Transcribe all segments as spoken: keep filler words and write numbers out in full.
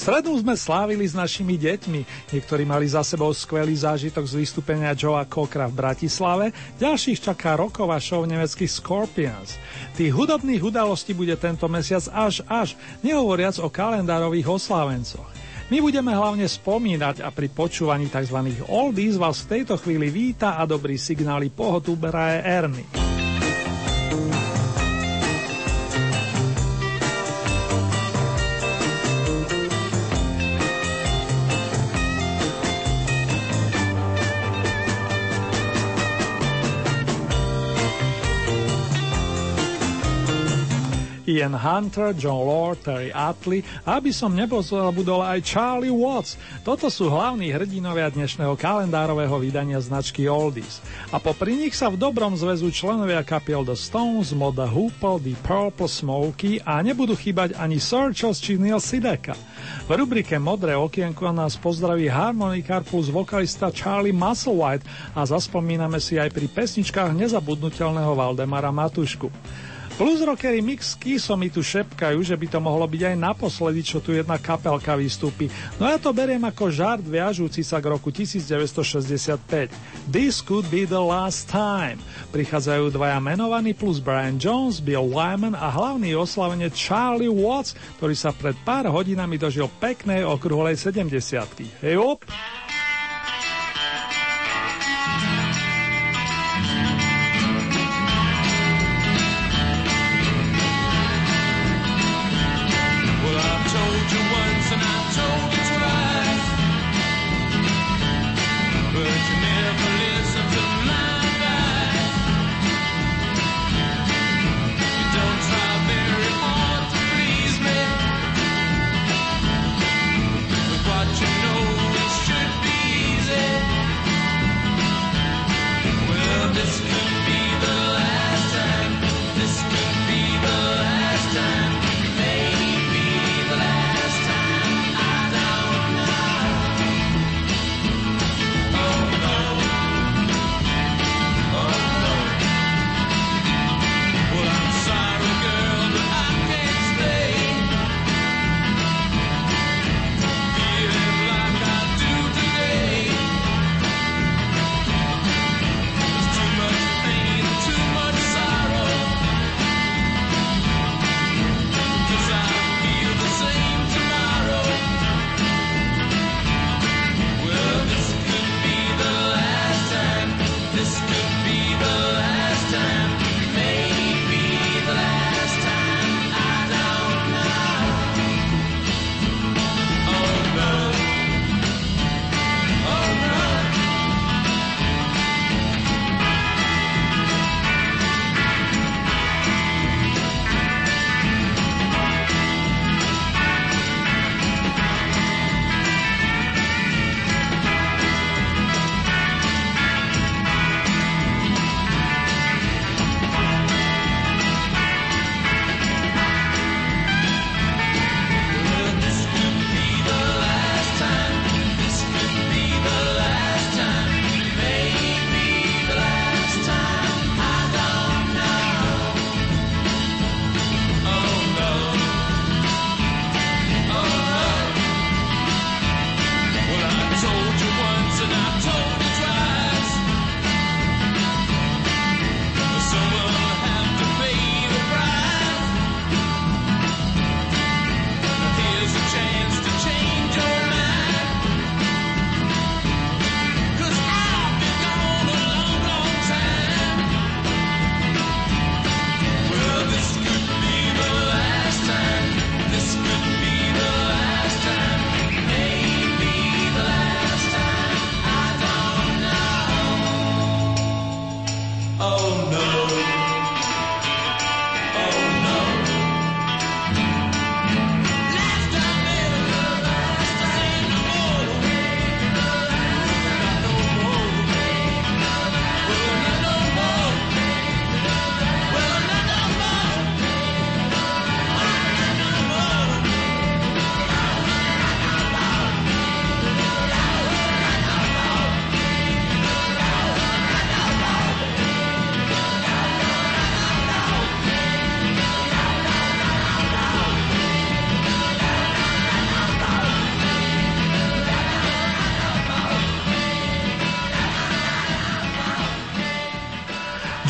Srednú sme slávili s našimi deťmi. Niektorí mali za sebou skvelý zážitok z vystúpenia Joea Cockra v Bratislave, ďalších čaká roková show nemeckých Scorpions. Tých hudobných udalostí bude tento mesiac až až, nehovoriac o kalendárových oslávencoch. My budeme hlavne spomínať a pri počúvaní tzv. Oldies vás v tejto chvíli víta a dobrý signály pohotu beraje Ernie. Ian Hunter, John Lord, Terry Attlee, aby som nepozabudol aj Charlie Watts. Toto sú hlavní hrdinovia dnešného kalendárového vydania značky Oldies. A popri nich sa v dobrom zväzu členovia kapiel The Stones, Mott the Hoople, Deep Purple, Smokey a nebudú chýbať ani Searchers či Neil Sedaka. V rubrike Modré okienko nás pozdraví harmonikár plus vokalista Charlie Musselwhite a zaspomíname si aj pri pesničkách nezabudnutelného Valdemara Matušku. Plus rockery Mix Kiso mi tu šepkajú, že by to mohlo byť aj naposledy, čo tu jedna kapelka vystúpi. No ja to beriem ako žart viažúci sa k roku devätnásť šesťdesiatpäť. This could be the last time. Prichádzajú dvaja menovaní plus Brian Jones, Bill Wyman a hlavný oslavene Charlie Watts, ktorý sa pred pár hodinami dožil peknej okrúhlej sedemdesiatky. Hej op! What you know is true.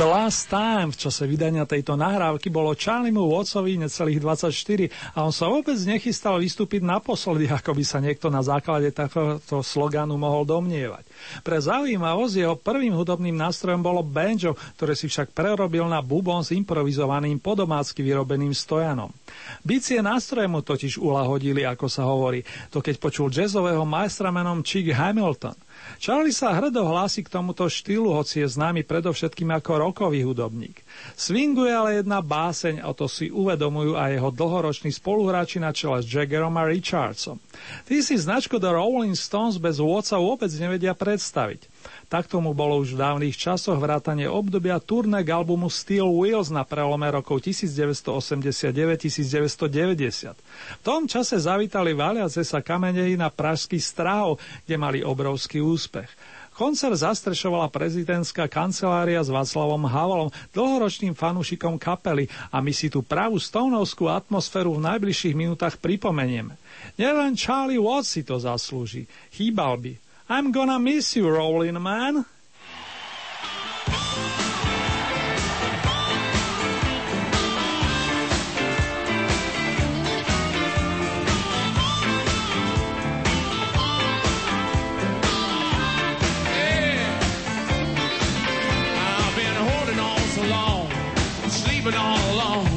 The Last Time v čase vydania tejto nahrávky bolo Charliemu Wattsovi necelých dvadsaťštyri a on sa vôbec nechystal vystúpiť naposledy, ako by sa niekto na základe takéhoto slogánu mohol domnievať. Pre zaujímavosť jeho prvým hudobným nástrojom bolo banjo, ktoré si však prerobil na bubon s improvizovaným podomácky vyrobeným stojanom. Bicie nástroje mu totiž ulahodili, ako sa hovorí, to keď počul jazzového majstra menom Chick Hamilton. Charlie sa hrdo hlási k tomuto štýlu, hoci je známy predovšetkým ako rockový hudobník. Swinguje ale jedna báseň, a to si uvedomujú aj jeho dlhoroční spoluhráči na čele s Jaggerom a Richardsom. Tí si značku The Rolling Stones bez Wattsa vôbec nevedia predstaviť. Takto mu bolo už v dávnych časoch vrátane obdobia turné k albumu Steel Wheels na prelome rokov devätnásťstoosemdesiatdeväť devätnásťstodeväťdesiat. V tom čase zavítali valiace sa kameneji na pražský Stráhov, kde mali obrovský úspech. Koncert zastrešovala prezidentská kancelária s Václavom Havelom, dlhoročným fanúšikom kapely, a my si tú pravú stonovskú atmosféru v najbližších minútach pripomenieme. Nielen Charlie Watts si to zaslúži. Chýbal by. I'm gonna miss you, Rolling Man. All alone,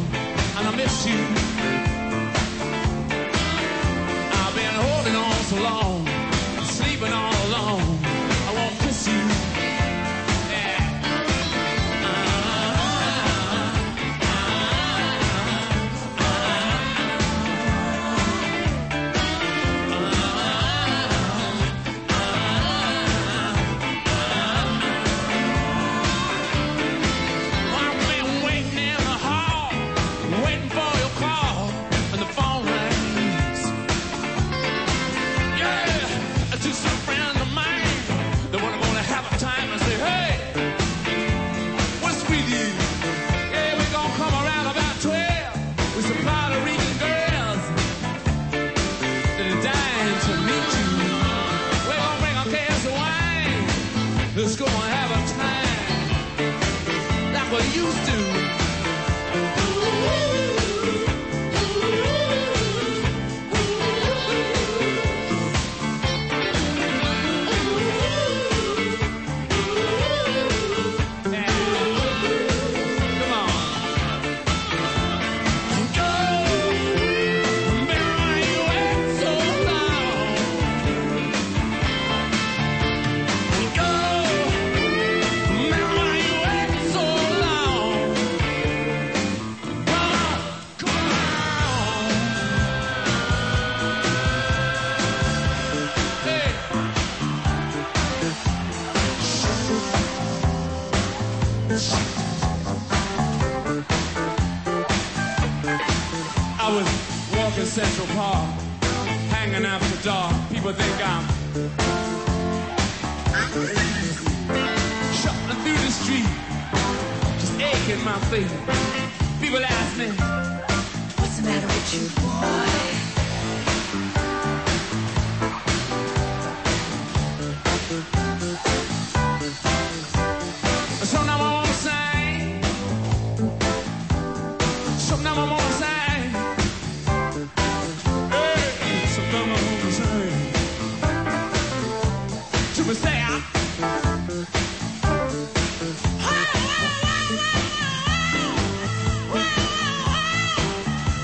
and I miss you. I've been holding on so long, sleeping all alone. I won't miss you. Yeah. Let's go and have a time like we used to. Central Park, hanging after dark, people think I'm shuffling through the street, just aching my feet. People ask me, what's the matter with you, boy? Something I'm gonna say, something I'm gonna say.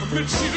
But you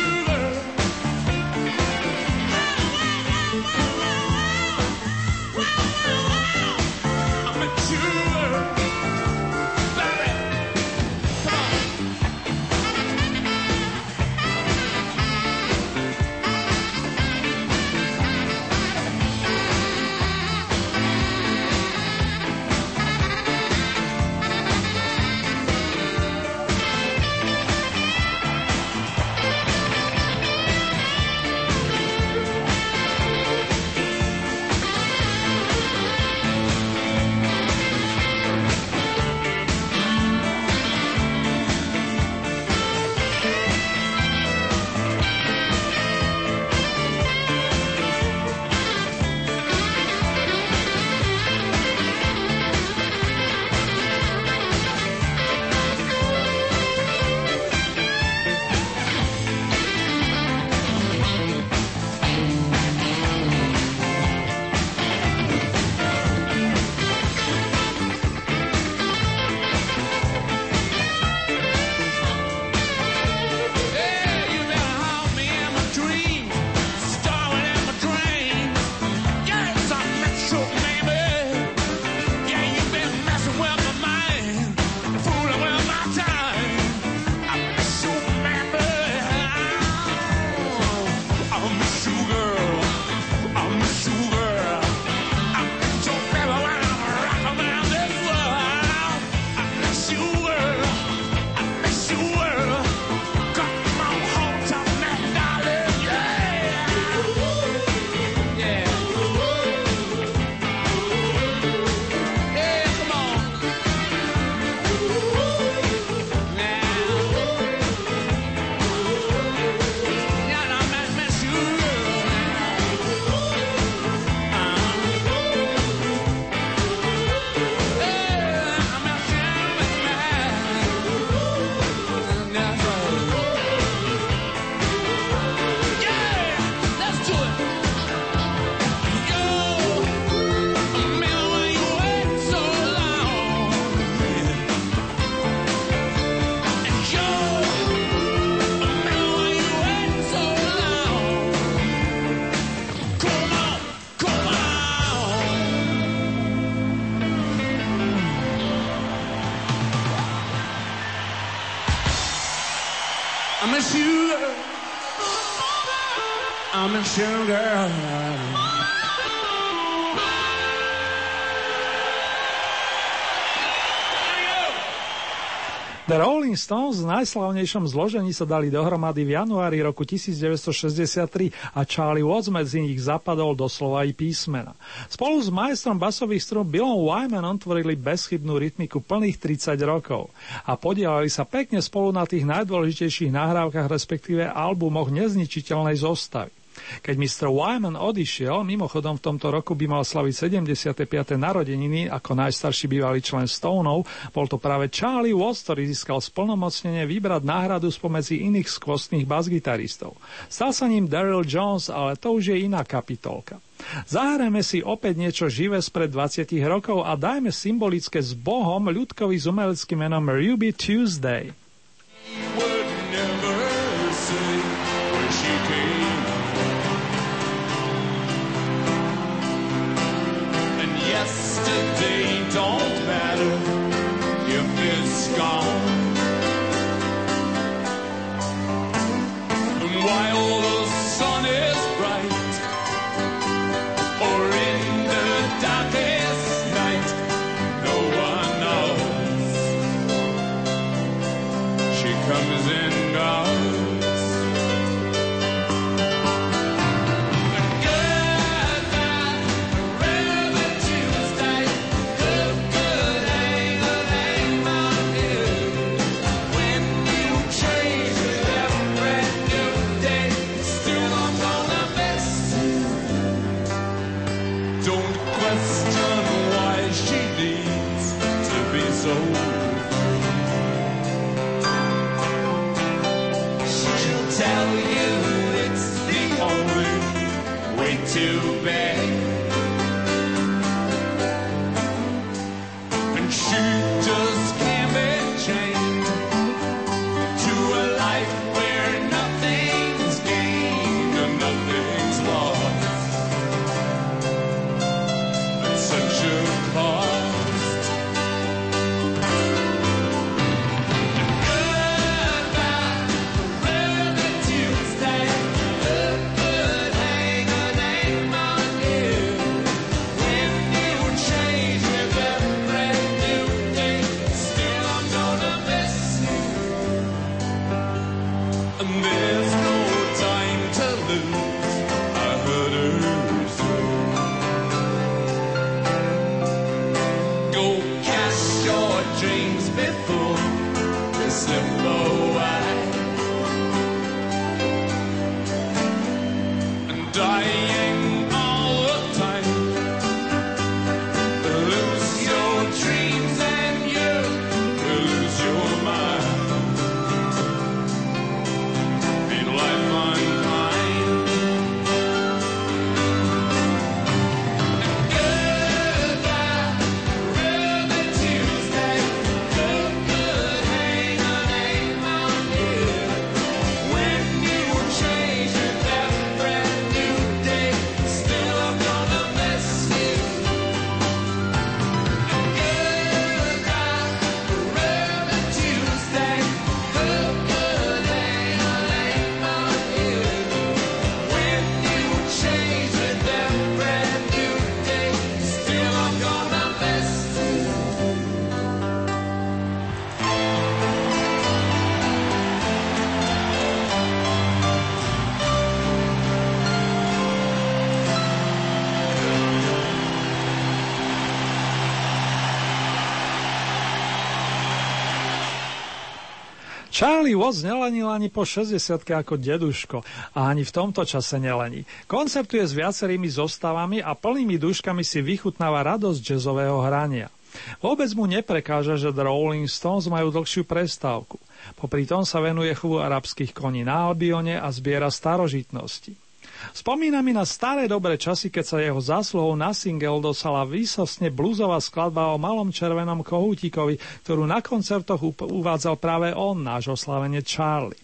sugar. I'm in sugar. The Rolling Stones v najslavnejšom zložení sa dali dohromady v januári roku devätnásťstošesťdesiattri a Charlie Watts medzi nich zapadol doslova i písmena. Spolu s majstrom basových strún Billom Wymanom tvorili bezchybnú rytmiku plných tridsať rokov a podielali sa pekne spolu na tých najdôležitejších nahrávkach, respektíve albumoch nezničiteľnej zostavy. Keď mister Wyman odišiel, mimochodom v tomto roku by mal slaviť sedemdesiate piate narodeniny ako najstarší bývalý člen Stonov, bol to práve Charlie Watts, ktorý získal splnomocnenie vybrať náhradu spomedzi iných skvostných basgitaristov. Stal sa ním Daryl Jones, ale to už je iná kapitolka. Zahrajme si opäť niečo živé spred dvadsiatich rokov a dajme symbolické s Bohom ľudkovi s umeleckým menom Ruby Tuesday. Yesterday don't matter if it's gone. And while the sun is bright, or in the darkest night, no one knows. She comes and goes. Too bad. And she just can't be chained to a life where nothing's gained and nothing's lost at such a cost. Charlie Watts nelenil ani po šesťdesiatke ako deduško a ani v tomto čase nelení. Koncertuje s viacerými zostavami a plnými duškami si vychutnáva radosť jazzového hrania. Vôbec mu neprekáža, že The Rolling Stones majú dlhšiu prestávku. Popri tom sa venuje chovu arabských koní na Albione a zbiera starožitnosti. Spomína mi na staré dobré časy, keď sa jeho zásluhou na single dostala výsostne blúzová skladba o malom červenom kohútikovi, ktorú na koncertoch uvádzal práve on, náš oslavene Charlie.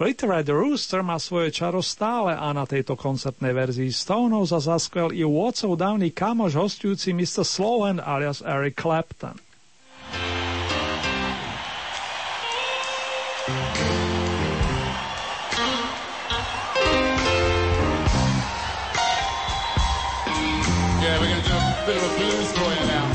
Little Red Rooster má svoje čaro stále a na tejto koncertnej verzii Stonov sa zaskvel i Wattsov dávny kamoš hostujúci mister Sloan alias Eric Clapton. bit of a blues for you now.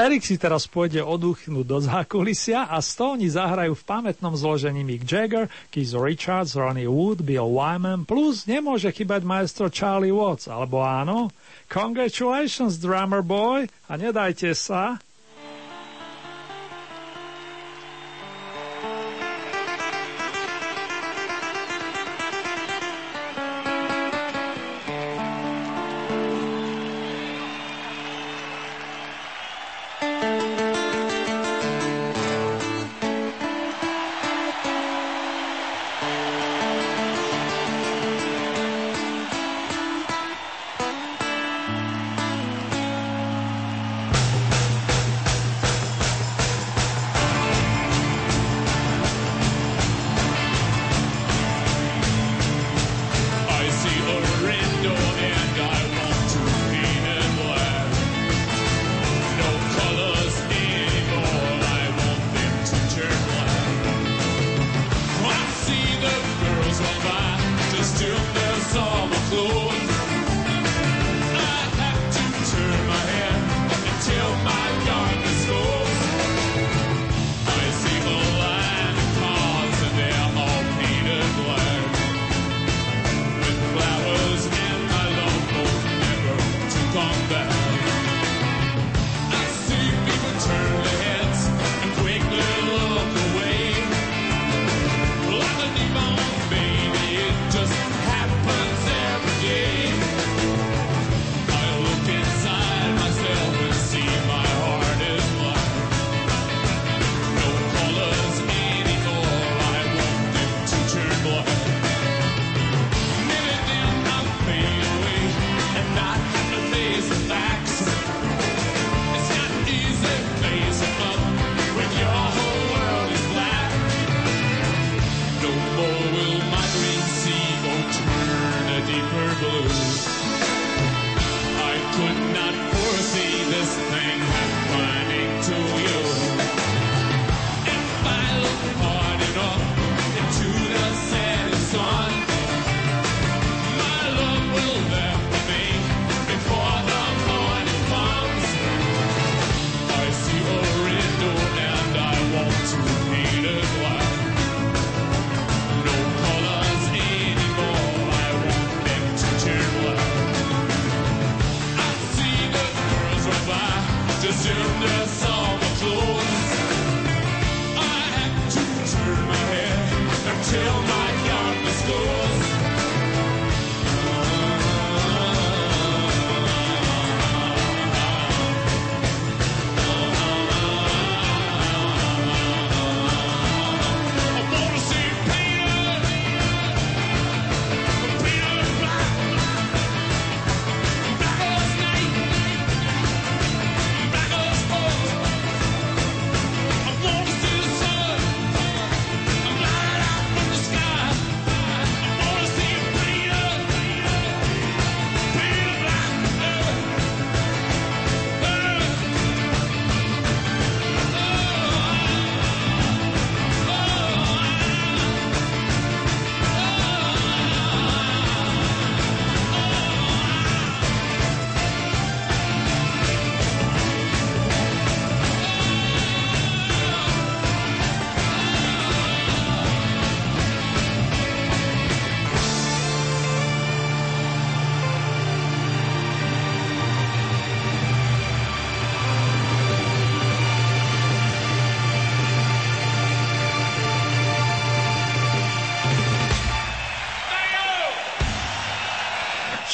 Erik si teraz pôjde odúchnuť do zákulisia a Stóni zahrajú v pamätnom zložení Mick Jagger, Keith Richards, Ronnie Wood, Bill Wyman, plus nemôže chýbať maestro Charlie Watts, alebo áno? Congratulations, drummer boy, a nedajte sa...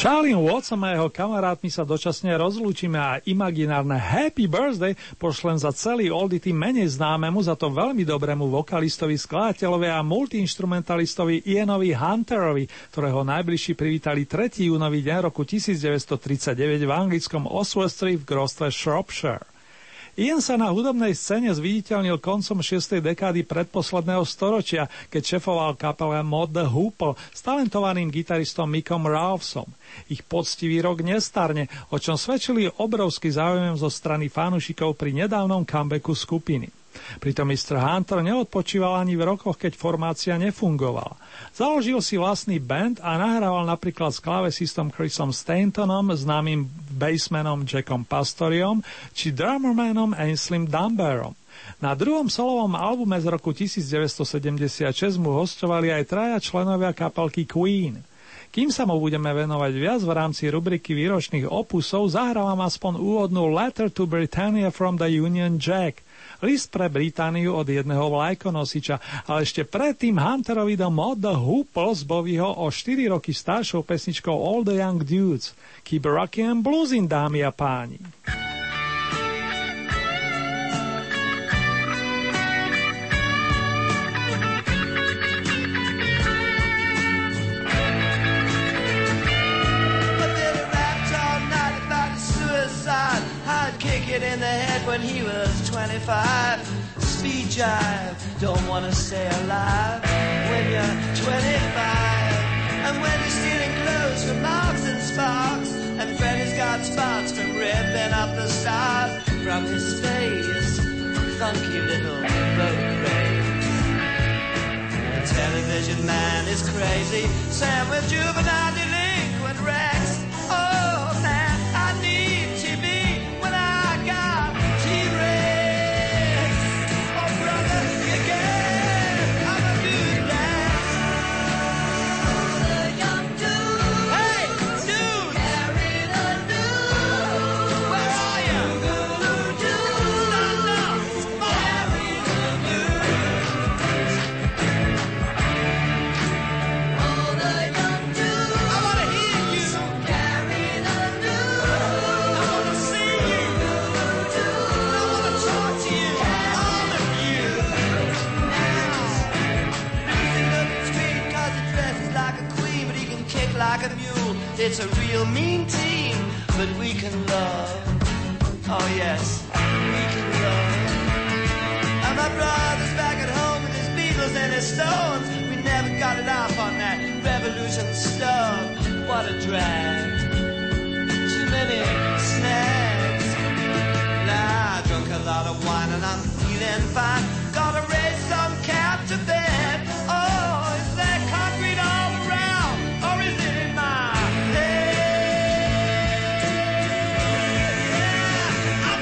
Charlie Watsom a jeho kamarátmi sa dočasne rozlúčime a imaginárne Happy Birthday pošlem za celý oldy tým menej známemu, za to veľmi dobrému vokalistovi, skladateľovi a multiinstrumentalistovi Ianovi Hunterovi, ktorého najbližší privítali tretieho júnový deň roku devätnásť tridsaťdeväť v anglickom Oswestry v gróstve Shropshire. Ian sa na hudobnej scéne zviditeľnil koncom šiestej dekády predposledného storočia, keď šefoval kapele Mott the Hoople s talentovaným gitaristom Mickom Ralphsom. Ich poctivý rok nestarne, o čom svedčili obrovský záujem zo strany fanúšikov pri nedávnom comebacku skupiny. Pritom mister Hunter neodpočíval ani v rokoch, keď formácia nefungovala. Založil si vlastný band a nahrával napríklad s klávesistom Chrisom Staintonom, známym v bassmanom Jackom Pastorium či drummermanom Ainsley Dunbarom. Na druhom solovom albume z roku devätnásťstosedemdesiatšesť mu hostovali aj traja členovia kapelky Queen. Kým sa mu budeme venovať viac v rámci rubriky výročných opusov, zahrávam aspoň úvodnú Letter to Britannia from the Union Jack, list pre Britániu od jedného vlajkonosiča, ale ešte predtým Hunterovi do Mott the Hoople s Bowieho o štyri roky staršou pesničkou All the Young Dudes. Keep rockin' and bluesin', dámy a páni. In the head when he was twenty-five. Speed jive, don't wanna stay alive when you're twenty-five. And when he's stealing clothes from Marks and Sparks, and Freddy's got spots from ripping up the stars from his face, funky little boat race. The television man is crazy, Sam with juvenile delinquent Rex. Oh man, I need it's a real mean team, but we can love. Oh yes, we can love. And my brother's back at home with his Beatles and his Stones. We never got it off on that revolution stuff. What a drag. Too many snags. Now I drunk a lot of wine and I'm feeling fine. Gotta raise some cap to bed. Oh, is that concrete all around, or is it in mine? I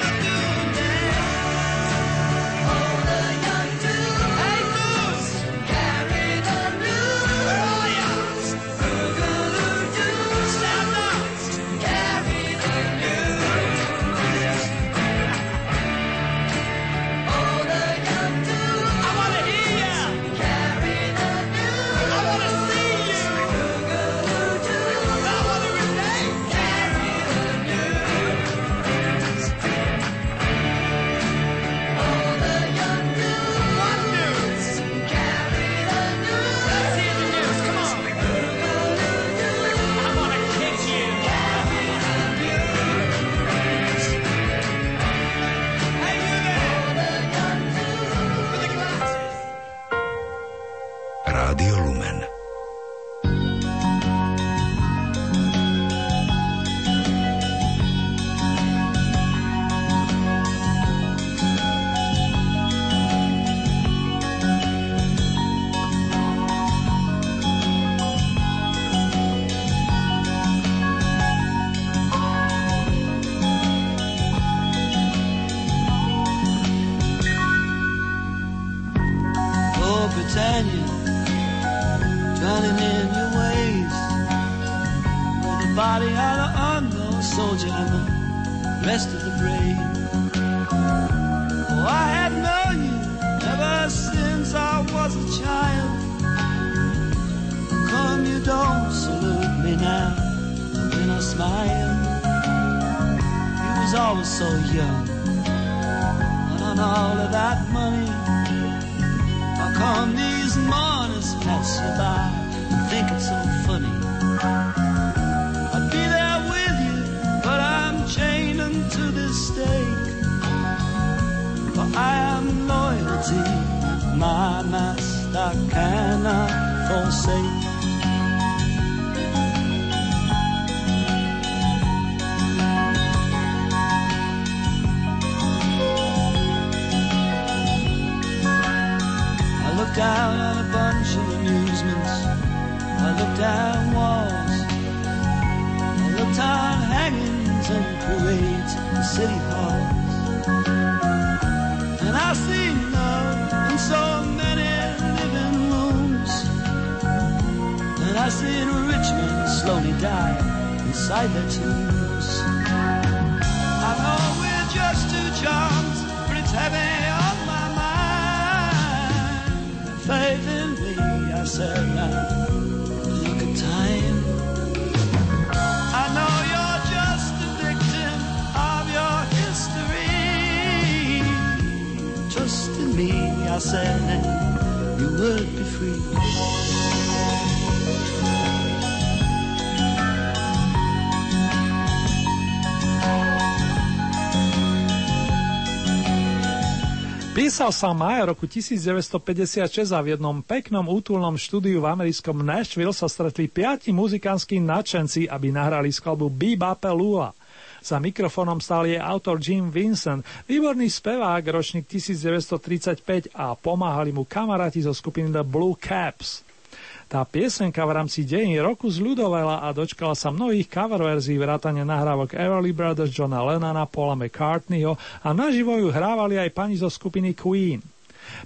looked down walls, I looked down hangings and city halls, and I see love in so many living rooms, and I see Richmond slowly die inside their tombs. I know we're just two chums, but it's heavy on my mind. Faith in me, I said now, look at time. I know you're just a victim of your history. Trust in me, I said now, you would be free. Písal sa maj roku devätnásťstopäťdesiatšesť a v jednom peknom útulnom štúdiu v americkom Nashville sa stretli piati muzikánski nadšenci, aby nahrali skladbu Biba Pelua. Za mikrofónom stál jej autor Gene Vincent, výborný spevák, ročník devätnásťstotridsaťpäť, a pomáhali mu kamaráti zo skupiny The Blue Caps. Tá piesenka v rámci dejín roku zľudovela a dočkala sa mnohých coververzií, vrátane nahrávok Everly Brothers, Johna Lennona, Paula McCartneyho, a naživo ju hrávali aj pani zo skupiny Queen.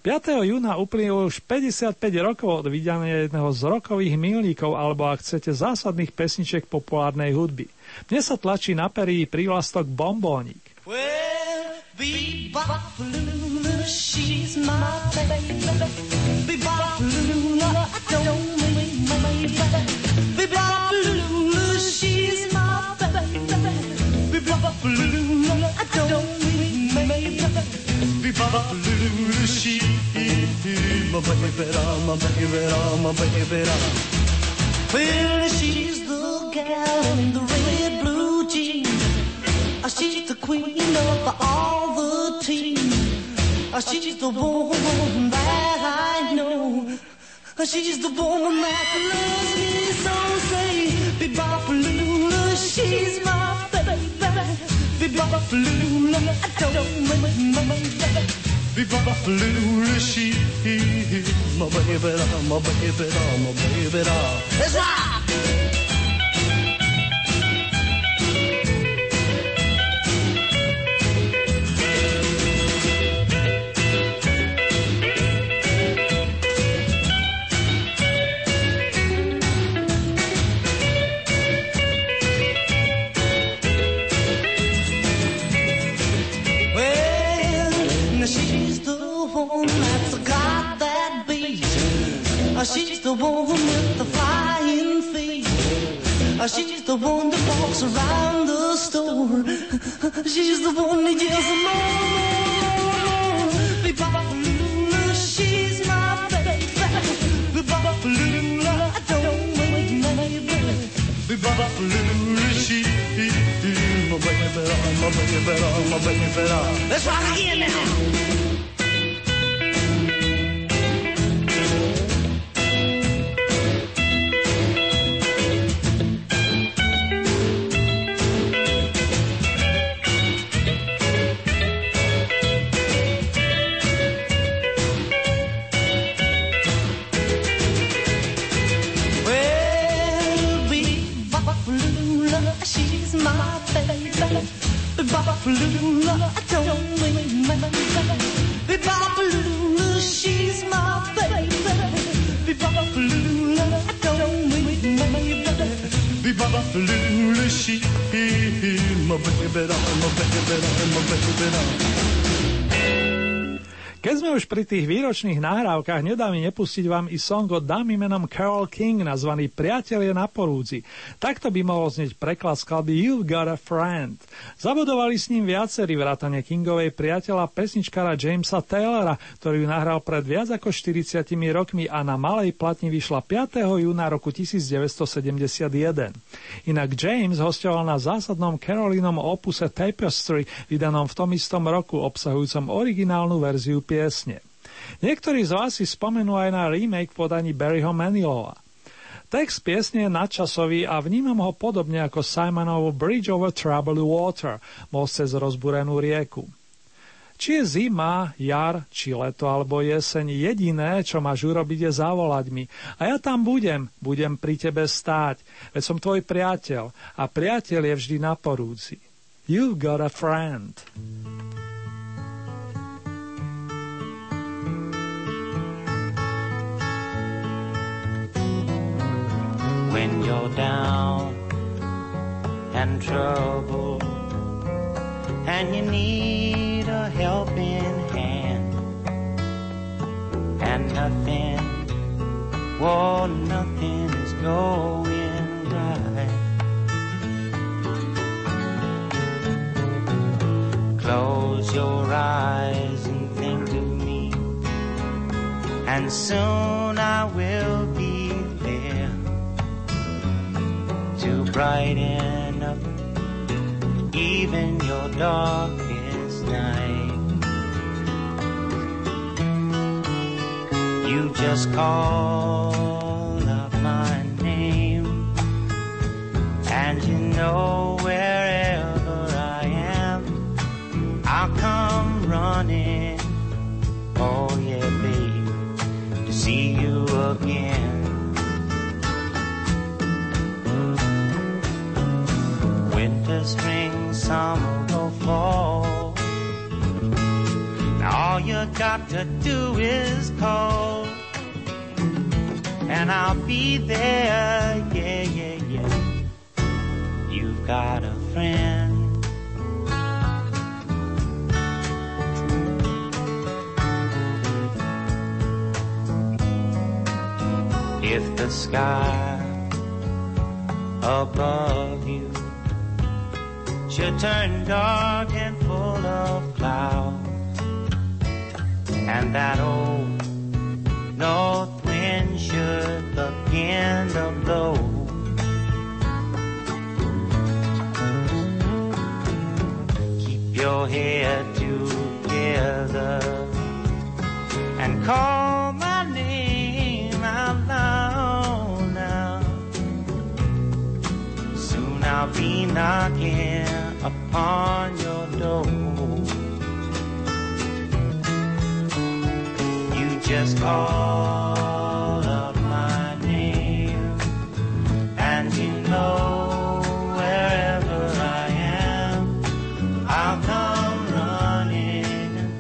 piateho júna uplynulo už päťdesiatpäť rokov od vydania jedného z rokových milníkov, alebo ak chcete zásadných pesničiek populárnej hudby. Dnes sa tlačí na perí prívlastok Bombónik. Well, I don't mean my baby. Be blah blue, she's my baby. Be blah blue, I don't mean my baby. Be blah blue, she's my baby, my baby, my baby. Well, she's the gal in the red blue jeans. She's the queen of all the teams. She's the woman that I know. She's the woman that loves me, so say Bebopalula, she's my baby, baby. Bebopalula, I don't remember, baby. Bebopalula, she's my baby, my baby, my baby. That's right! She's the one with the flying feet. She's the one that walks around the store. She's the one that yells more, more, more. Be Baba Lula, she's my baby. Be Baba Lula, I don't wait, my baby. Be Baba Lula, she's my baby, my baby, my baby. Let's rock again now. Keď sme už pri tých výročných nahrávkach, nedá mi nepustiť vám i song od dámy menom Carole King, nazvaný Priatelia na porúdzi. Takto by mohol znieť preklad skladby You've Got a Friend. Zabudovali s ním viacerí, vrátane Kingovej priateľa pesničkára Jamesa Taylora, ktorý ju nahral pred viac ako štyridsiatimi rokmi a na malej platni vyšla piateho júna roku devätnásťstosedemdesiatjeden. Inak James hostoval na zásadnom Carolinom opuse Tapestry, vydanom v tom istom roku, obsahujúcom originálnu verziu piesne. Niektorí z vás si spomenú aj na remake v podaní Barryho Manilova. Text piesne je nadčasový a vnímam ho podobne ako Simonovu Bridge over Troubled Water, most cez rozbúrenú rieku. Či je zima, jar, či leto alebo jeseň, jediné, čo máš urobiť, je zavolať mi. A ja tam budem, budem pri tebe stáť, veď som tvoj priateľ a priateľ je vždy na porúdzi. You've Got a Friend. When you're down and troubled and you need a helping hand, and nothing, oh, nothing is going right, close your eyes and think of me, and soon I will be there to brighten up even your darkest night. You just call up my name, and you know wherever I am, I'll come running, oh yeah babe, to see you again. Winter, spring, summer, or fall, all you got to do is call, and I'll be there, yeah, yeah, yeah. You've got a friend. If the sky above you should turn dark and full of clouds, and that old north wind should begin to blow, keep your head together and call my name out loud now. Soon I'll be knocking upon your door. You just call up my name, and you know wherever I am, I'll come running,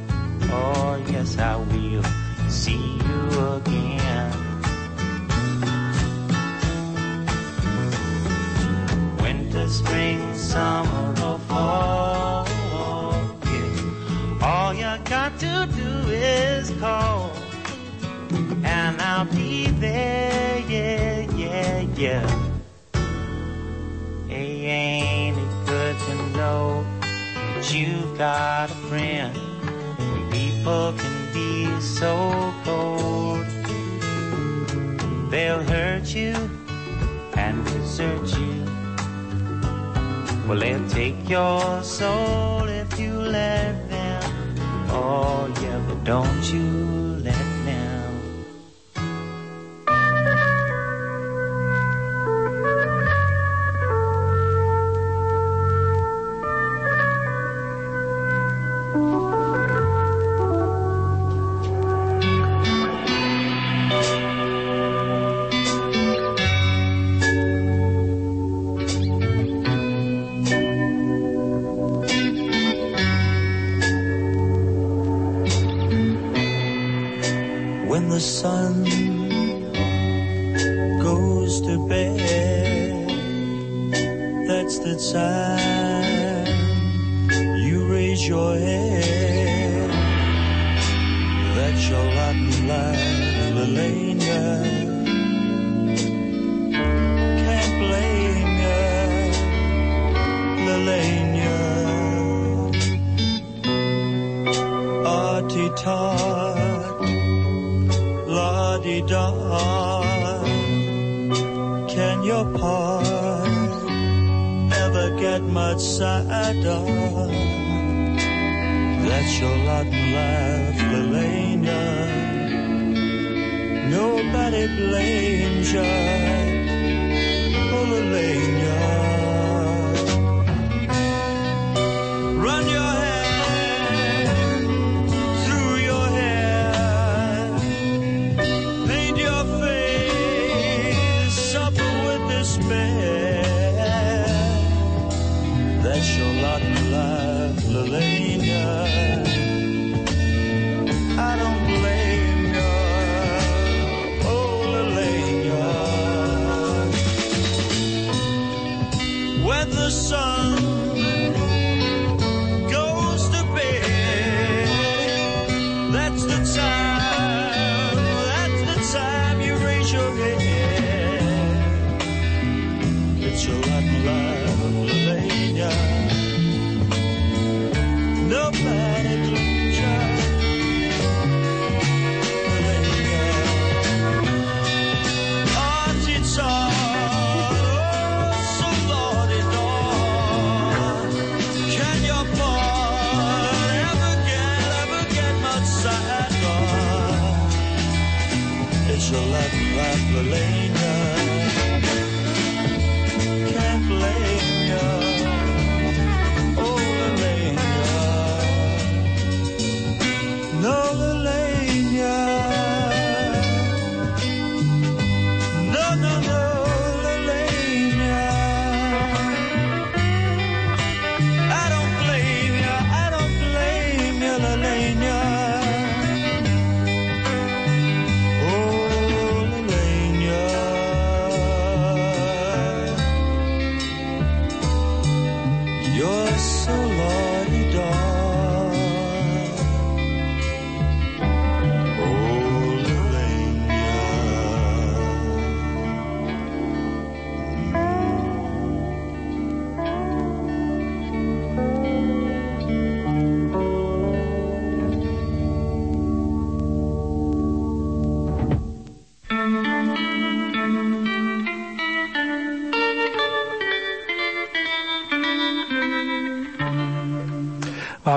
oh yes I will, see you again. Winter, spring, summer, to do is call, and I'll be there, yeah, yeah, yeah. Hey, ain't it good to know that you've got a friend, when people can be so cold? They'll hurt you and desert you, well they'll take your soul if you let them. Oh yeah, but don't you let them.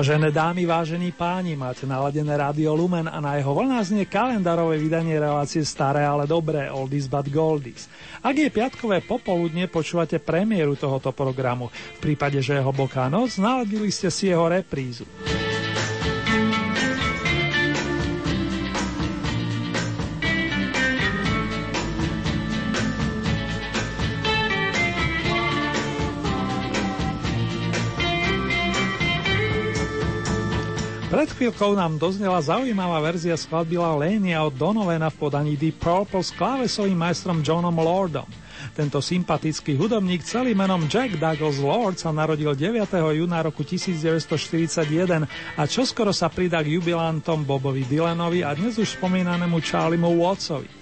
Vážené dámy, vážení páni, máte naladené Rádio Lumen a na jeho vlnách znie kalendárové vydanie relácie Staré, ale dobré, Oldies but Goldies. Ak je piatkové popoludne, počúvate premiéru tohoto programu. V prípade, že je hlboká noc, naladili ste si jeho reprízu. Pred chvíľkou nám doznela zaujímavá verzia skladby Lénia od Donovana v podaní Deep Purple s klávesovým majstrom Johnom Lordom. Tento sympatický hudobník celým menom Jack Douglas Lord sa narodil deviateho júna roku devätnásťstoštyridsaťjeden a čoskoro sa pridá k jubilantom Bobovi Dylanovi a dnes už spomínanému Charliemu Wattsovi.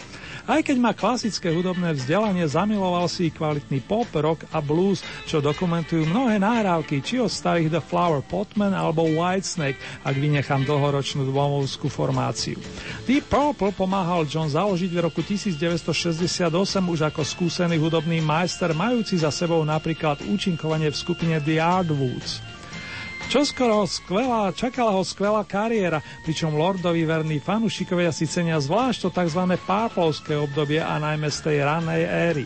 Aj keď má klasické hudobné vzdelanie, zamiloval si kvalitný pop, rock a blues, čo dokumentujú mnohé nahrávky, či od starých The Flower Potman alebo Whitesnake, ak vynechám dlhoročnú dvomovskú formáciu. Deep Purple pomáhal John založiť v roku devätnásťstošesťdesiatosem už ako skúsený hudobný majster, majúci za sebou napríklad účinkovanie v skupine The Hardwoods. Čoskoro ho skvelá, čakala ho skvelá kariéra, pričom Lordovi verní fanúšikovia si cenia zvlášť to tzv. Purplovské obdobie a najmä z tej ranej éry.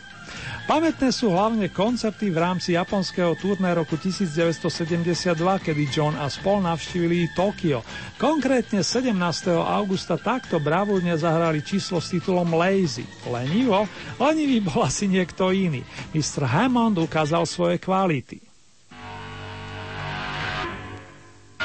Pamätné sú hlavne koncerty v rámci japonského turné roku devätnásťstosedemdesiatdva, kedy John a Paul navštívili Tokio. Konkrétne sedemnásteho augusta takto bravúrne zahrali číslo s titulom Lazy. Lenivo? Lenivý bol asi niekto iný. mister Hammond ukázal svoje kvality.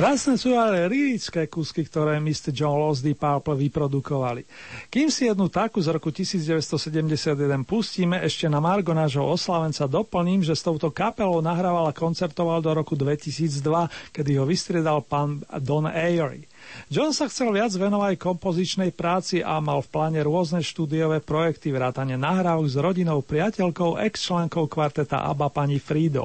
Krásne sú ale lírické kúsky, ktoré mister John Lord z Deep Purple vyprodukovali. Kým si jednu takú z roku devätnásťsedemdesiatjeden pustíme, ešte na margo nášho oslávenca doplním, že s touto kapelou nahrával a koncertoval do roku dvetisícdva, kedy ho vystriedal pán Don Airey. John sa chcel viac venovať kompozičnej práci a mal v pláne rôzne štúdiové projekty, vrátane nahrávok s rodinou, priateľkou, ex-členkou kvarteta ABBA pani Fridou.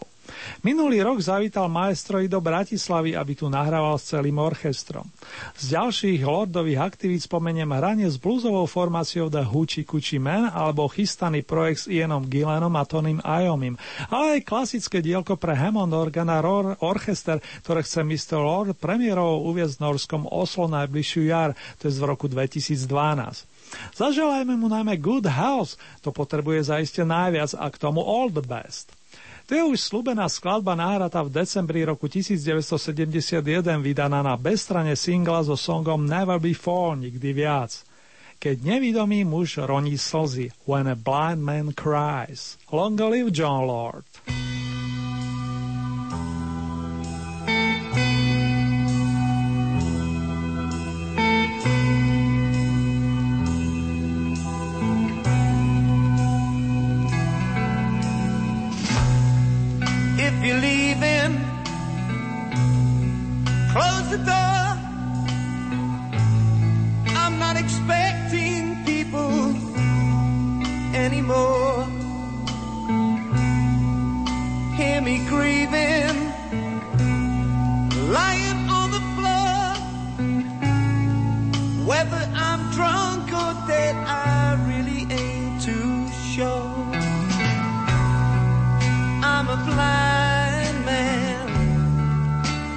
Minulý rok zavítal maestro i do Bratislavy, aby tu nahrával s celým orchestrom. Z ďalších Lordových aktivít spomeniem hranie s bluesovou formáciou The Who či Coochie Man alebo chystaný projekt s Ianom Gillanom a Tonym Iomim, ale aj klasické dielko pre Hammond organ a Roar Orchester, ktoré chce mister Lord premiérovo uviesť v norskom Oslo najbližšiu jar, to je v roku dvetisícdvanásť. Zaželajme mu najmä Good House, to potrebuje zaiste najviac, a k tomu All the Best. To je už slúbená skladba nahratá v decembri roku devätnásťsedemdesiatjeden, vydaná na bezstrane singla so songom Never Before, nikdy viac. Keď nevidomý muž roní slzy, When a Blind Man Cries. Long live John Lord.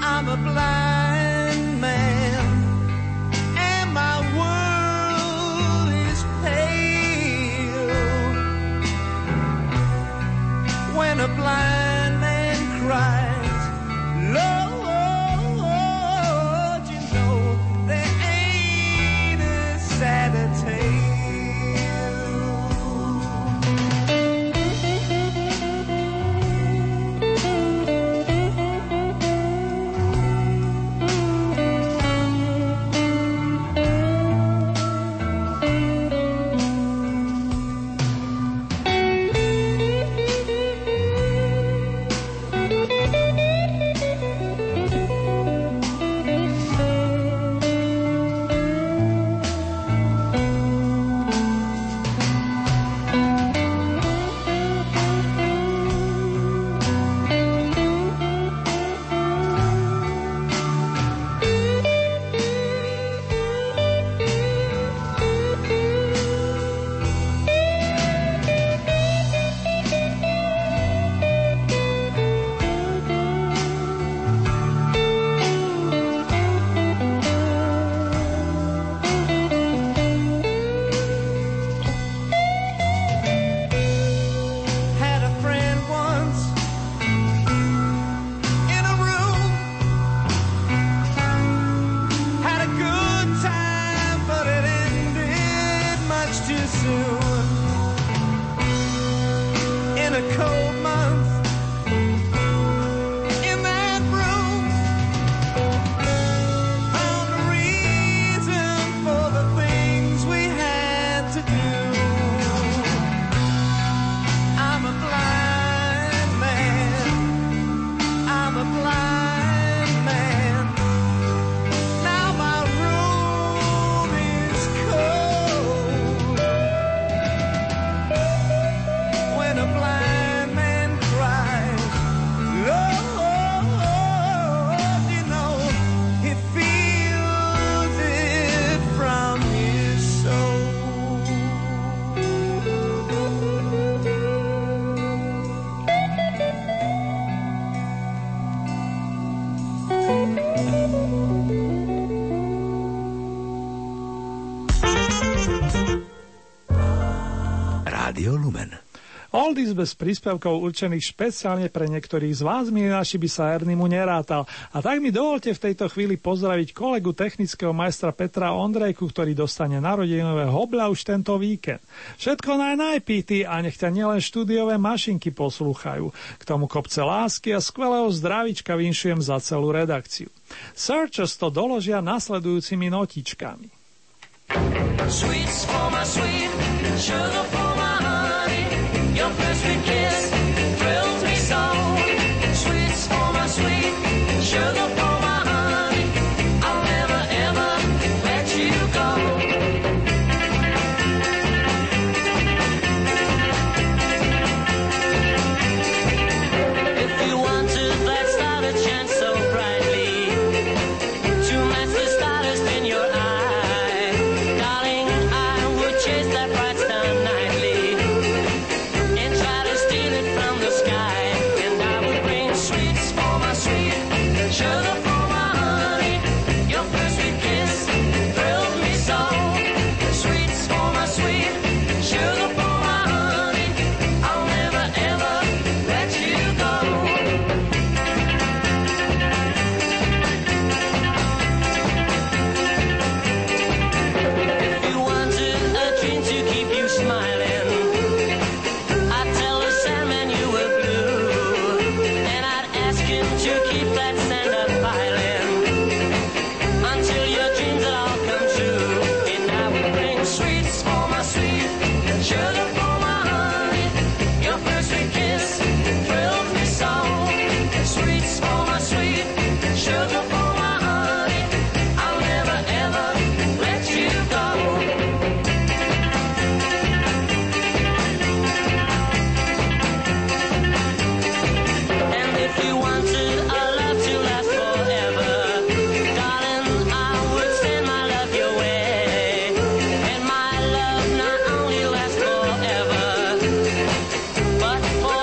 I'm a blind man, and my world Rádio Lumen. Oldies bez príspevkov určených špeciálne pre niektorých z vás, milí naši, by sa Ernimu nerátal. A tak mi dovolte v tejto chvíli pozdraviť kolegu technického majstra Petra Ondrejku, ktorý dostane narodeninové hobľa už tento víkend. Všetko naj naj pýty a nech ťa nielen štúdiové mašinky poslúchajú. K tomu kopce lásky a skvelého zdravička vinšujem za celú redakciu. Searchers to doložia nasledujúcimi notičkami. Sweets for my sweet, sugar for my honey. Your first sweet kiss thrilled me so. Sweets for my sweet, sugar for my honey. I'll never ever let you go. If you want to, let's start a chant so brightly to match the stars in your eye. Darling, I would chase that bright star nightly and try to steal it from the sky. And I would bring sweets for my sweet, sugar for my honey. Your first sweet kiss thrilled me so. Sweets for my sweet, sugar for my honey. I'll never ever let you go. If you wanted a dream to keep you smiling, I'd tell the sandman you were blue, and I'd ask him to keep that sand up piling until your dreams all come true. And I would bring sweets for my sweet, sugar for my honey. Your first sweet kiss thrilled me so. Sweets for my sweet, sugar for my honey. I'll never ever let you go. And if you wanted a love to last forever, darling, I would send my love your way. And my love not only lasts forever, but forever and a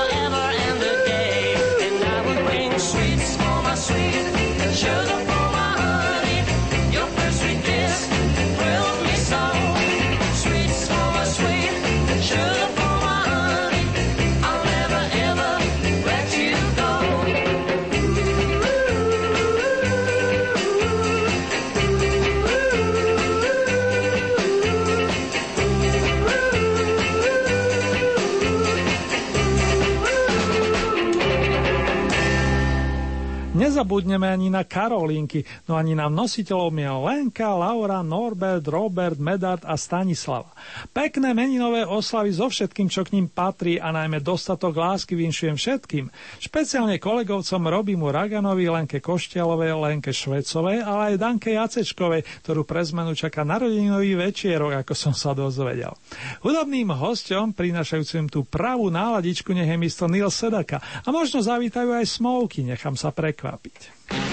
day. And I would bring sweets for my sweet, sugar for my honey. Your first sweet kiss thrilled me so. Sweets for my sweet, sugar for my honey. I'll never ever let you go. Nezabudneme ani na Karolínky, no ani na nositeľov mien Lenka, Laura, Norbert, Robert, Medard a Stanislava. Pekné meninové oslavy so všetkým, čo k ním patrí, a najmä dostatok lásky vinšujem všetkým. Špeciálne kolegovcom Robimu Raganovi, Lenke Košťalovej, Lenke Švecovej, ale aj Danke Jacečkovej, ktorú pre zmenu čaká narodeninový večierok, ako som sa dozvedel. Hudobným hosťom, prinášajúcim tú pravú náladičku, nech je misto Neil Sedaka. A možno zavítajú aj Smokey, nechám sa pre kvapiť. I love,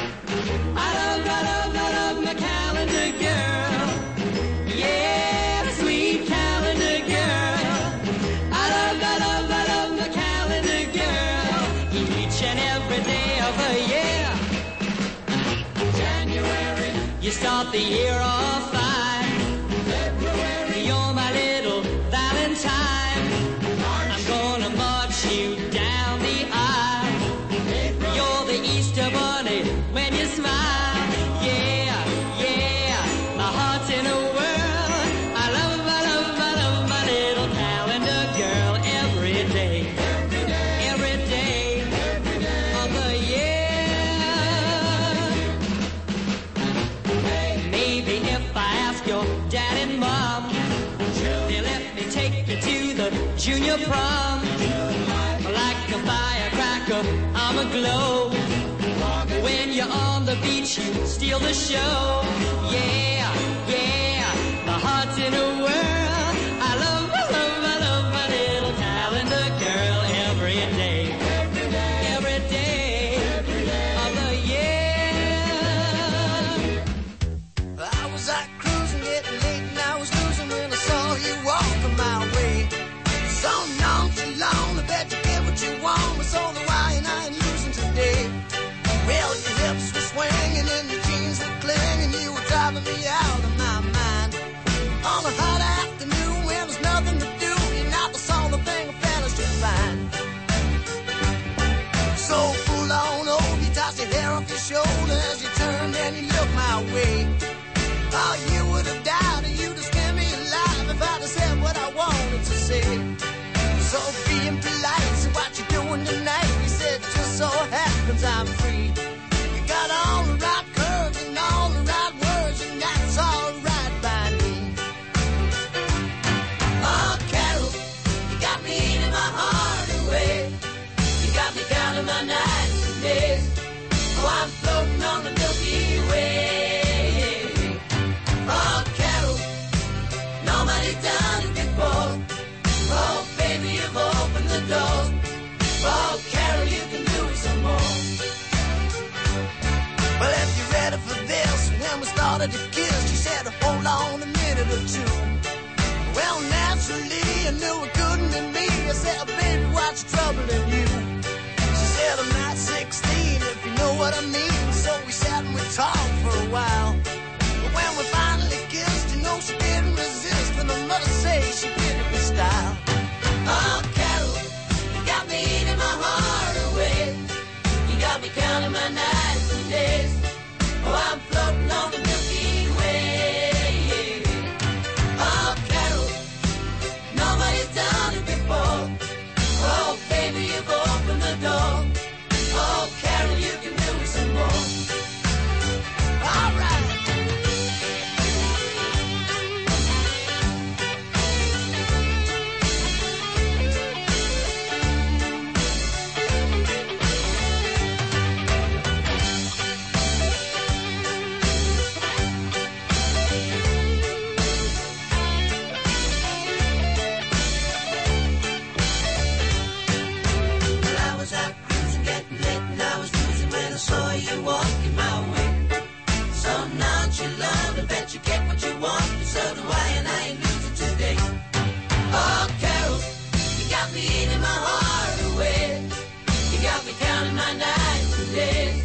I love, I love my calendar girl. Yeah, sweet calendar girl. I love, I love, I love my calendar girl. Each and every day of the year. January, you start the year off fine. February, you're my little Valentine. I'm gonna march you down the aisle. You're the Easter bunny when you smile. Yeah, yeah, my heart's in a whirl. I love, I love, I love my little calendar girl every day. Every day, every day, every day of the year. Maybe if I ask your dad and mom, they'll let me take you to the junior prom. Like a firecracker, I'm aglow. When you're on the beach, you steal the show. Yeah, yeah, my heart's in a whirl. I love, I love, I love my little calendar girl every day. Every day, every day, every day of the year. I was out cruising, getting late, and I was losing when I saw you walking my way. So nonchalant, I bet you get what you want. I saw the why, and I ain't losing today. Well, your hips were swinging, and your jeans were clinging, you were away. Oh, you would have died and you'd have scared me alive if I'd have said what I wanted to say. So being polite, so what you doing tonight? He said, just so happens I'm free. You got all the right curves and all the right words, and that's all right by me. Oh, Carol, you got me eating my heart away. You got me counting my nights and days. Oh, I'm floating on the Milky Way. Oh, Carol, nobody done it before. Oh, baby, you've opened the door. Oh, Carol, you can do it some more. Well, if you're ready for this, when we started to kiss, she said, hold on a minute or two. Well, naturally, I knew it couldn't be me. I said, baby, what's troubling you? I'm not sixteen, if you know what I mean. So we sat and we talked for a while. But when we finally kissed, you know she didn't resist. And her mother said she fitted the style. Oh, Carol, you got me eating my heart away. You got me counting my nights and days. Oh, I'm floating on the Milky Way. Oh, Carol, nobody's done it before. Oh, baby, you've opened the door. Oh, Carol, you can do me some more. All right. Saw you walking my way. So now you love, I bet you get what you want. So do I, and I ain't losing today. Oh, Carol, you got me eating my heart away. You got me counting my nights and days.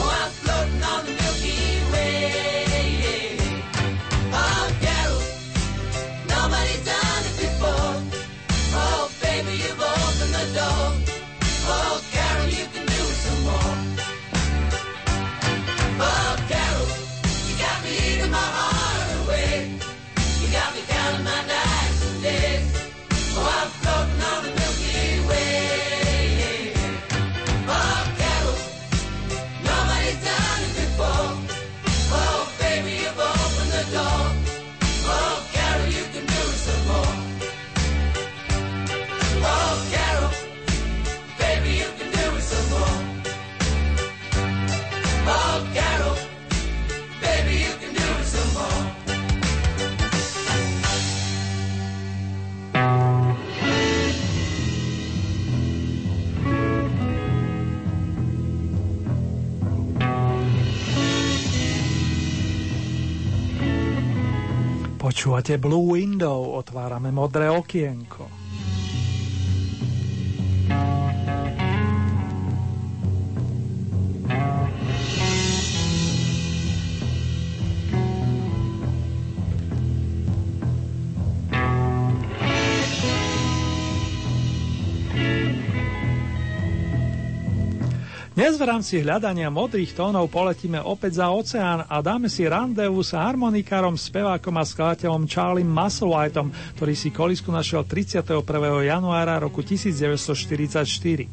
Oh, I'm floating on the Milky Way. Oh, Carol, nobody's done it before. Oh, baby, you've opened the door. Oh, Carol, you can do it some more. Oh, Carol, you got me eating my heart away. You got me counting my nights and days. Oh, I'm floating on the Milky Way. Oh, Carol, nobody's done it before. Oh, baby, you've opened the door. Oh, Carol, you can do it some more. Oh, Carol, baby, you can do it some more. Oh, Carol, baby, you can do it some more. Počúvate Blue Window, otvárame modré okienko. Dnes v rámci hľadania modrých tónov poletíme opäť za oceán a dáme si randevu s harmonikárom, spevákom a skladateľom Charlie Musselwhitom, ktorý si kolisku našiel tridsiateho prvého januára roku devätnásťstoštyridsaťštyri.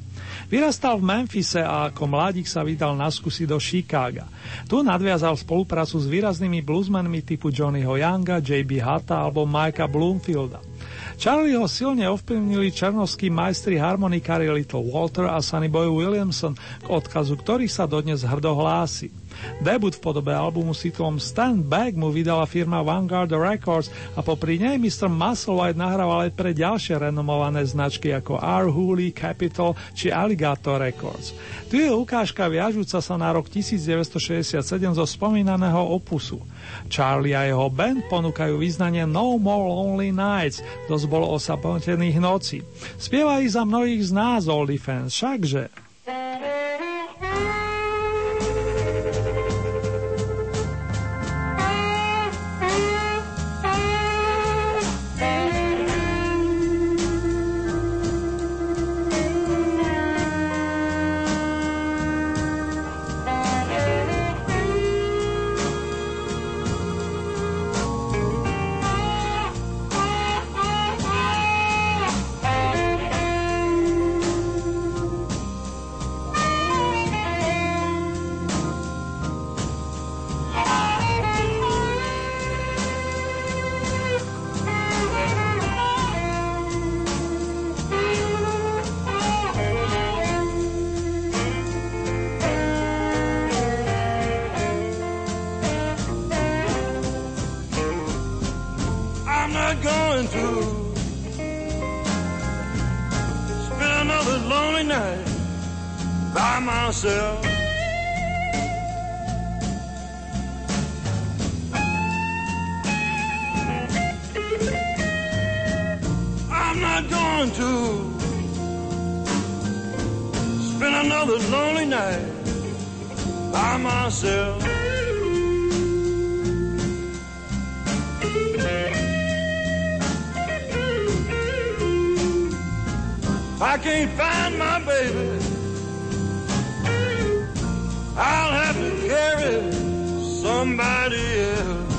Vyrastal v Memphise a ako mladík sa vydal na skúsi do Chicaga. Tu nadviazal spoluprácu s výraznými bluesmenmi typu Johnnyho Younga, J B Hutta alebo Mikea Bloomfielda. Charlieho silne ovplyvnili černovskí majstri harmonikári Little Walter a Sonny Boy Williamson, k odkazu ktorých sa dodnes hrdo hlási. Debut v podobe albumu s titulom Stand Back mu vydala firma Vanguard Records a popri nej mister Musselwhite nahrával aj pre ďalšie renomované značky ako R. Hooley, Capitol či Alligator Records. Tu je ukážka viažúca sa na rok devätnásťstošesťdesiatsedem zo spomínaného opusu. Charlie a jeho band ponúkajú vyznanie No More Lonely Nights, dosť bolo osamotených nocí. Spieva ich za mnohých z nás Oldie fans, všakže. are going through. Spent another lonely night by myself. I'm not going to spend another lonely night by myself. I can't find my baby, I'll have to carry somebody else.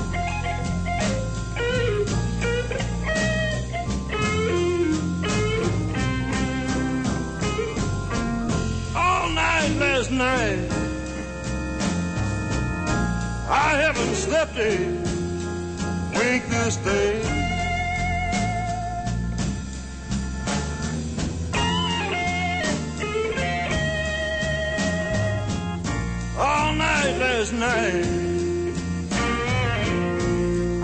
All night last night I haven't slept a wink this day. Last night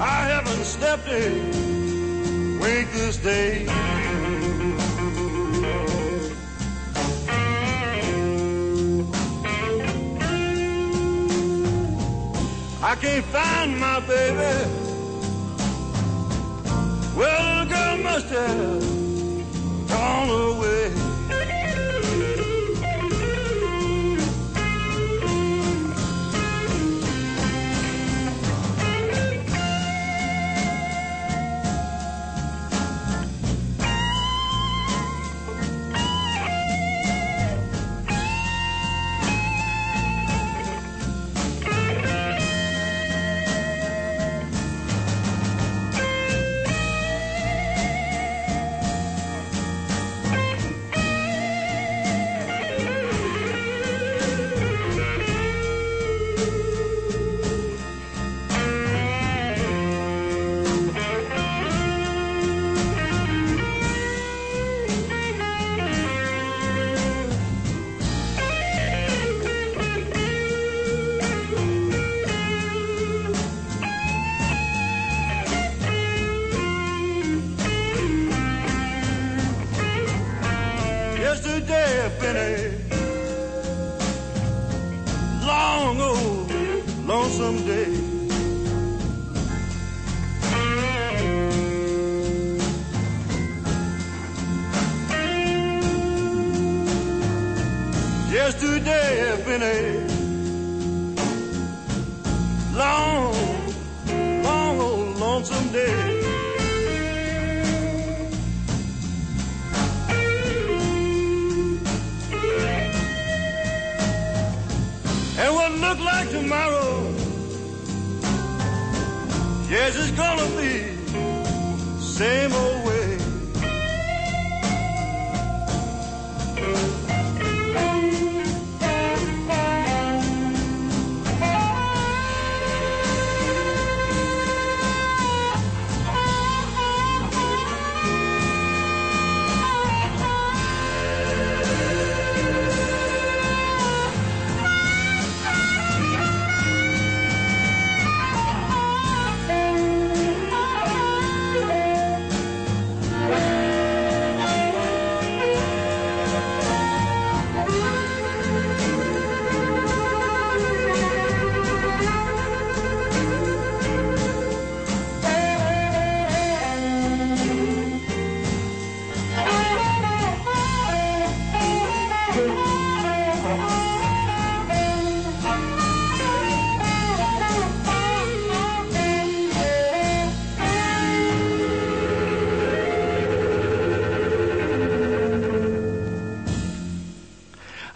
I haven't slept a wink this day. I can't find my baby, well, the girl must have gone away.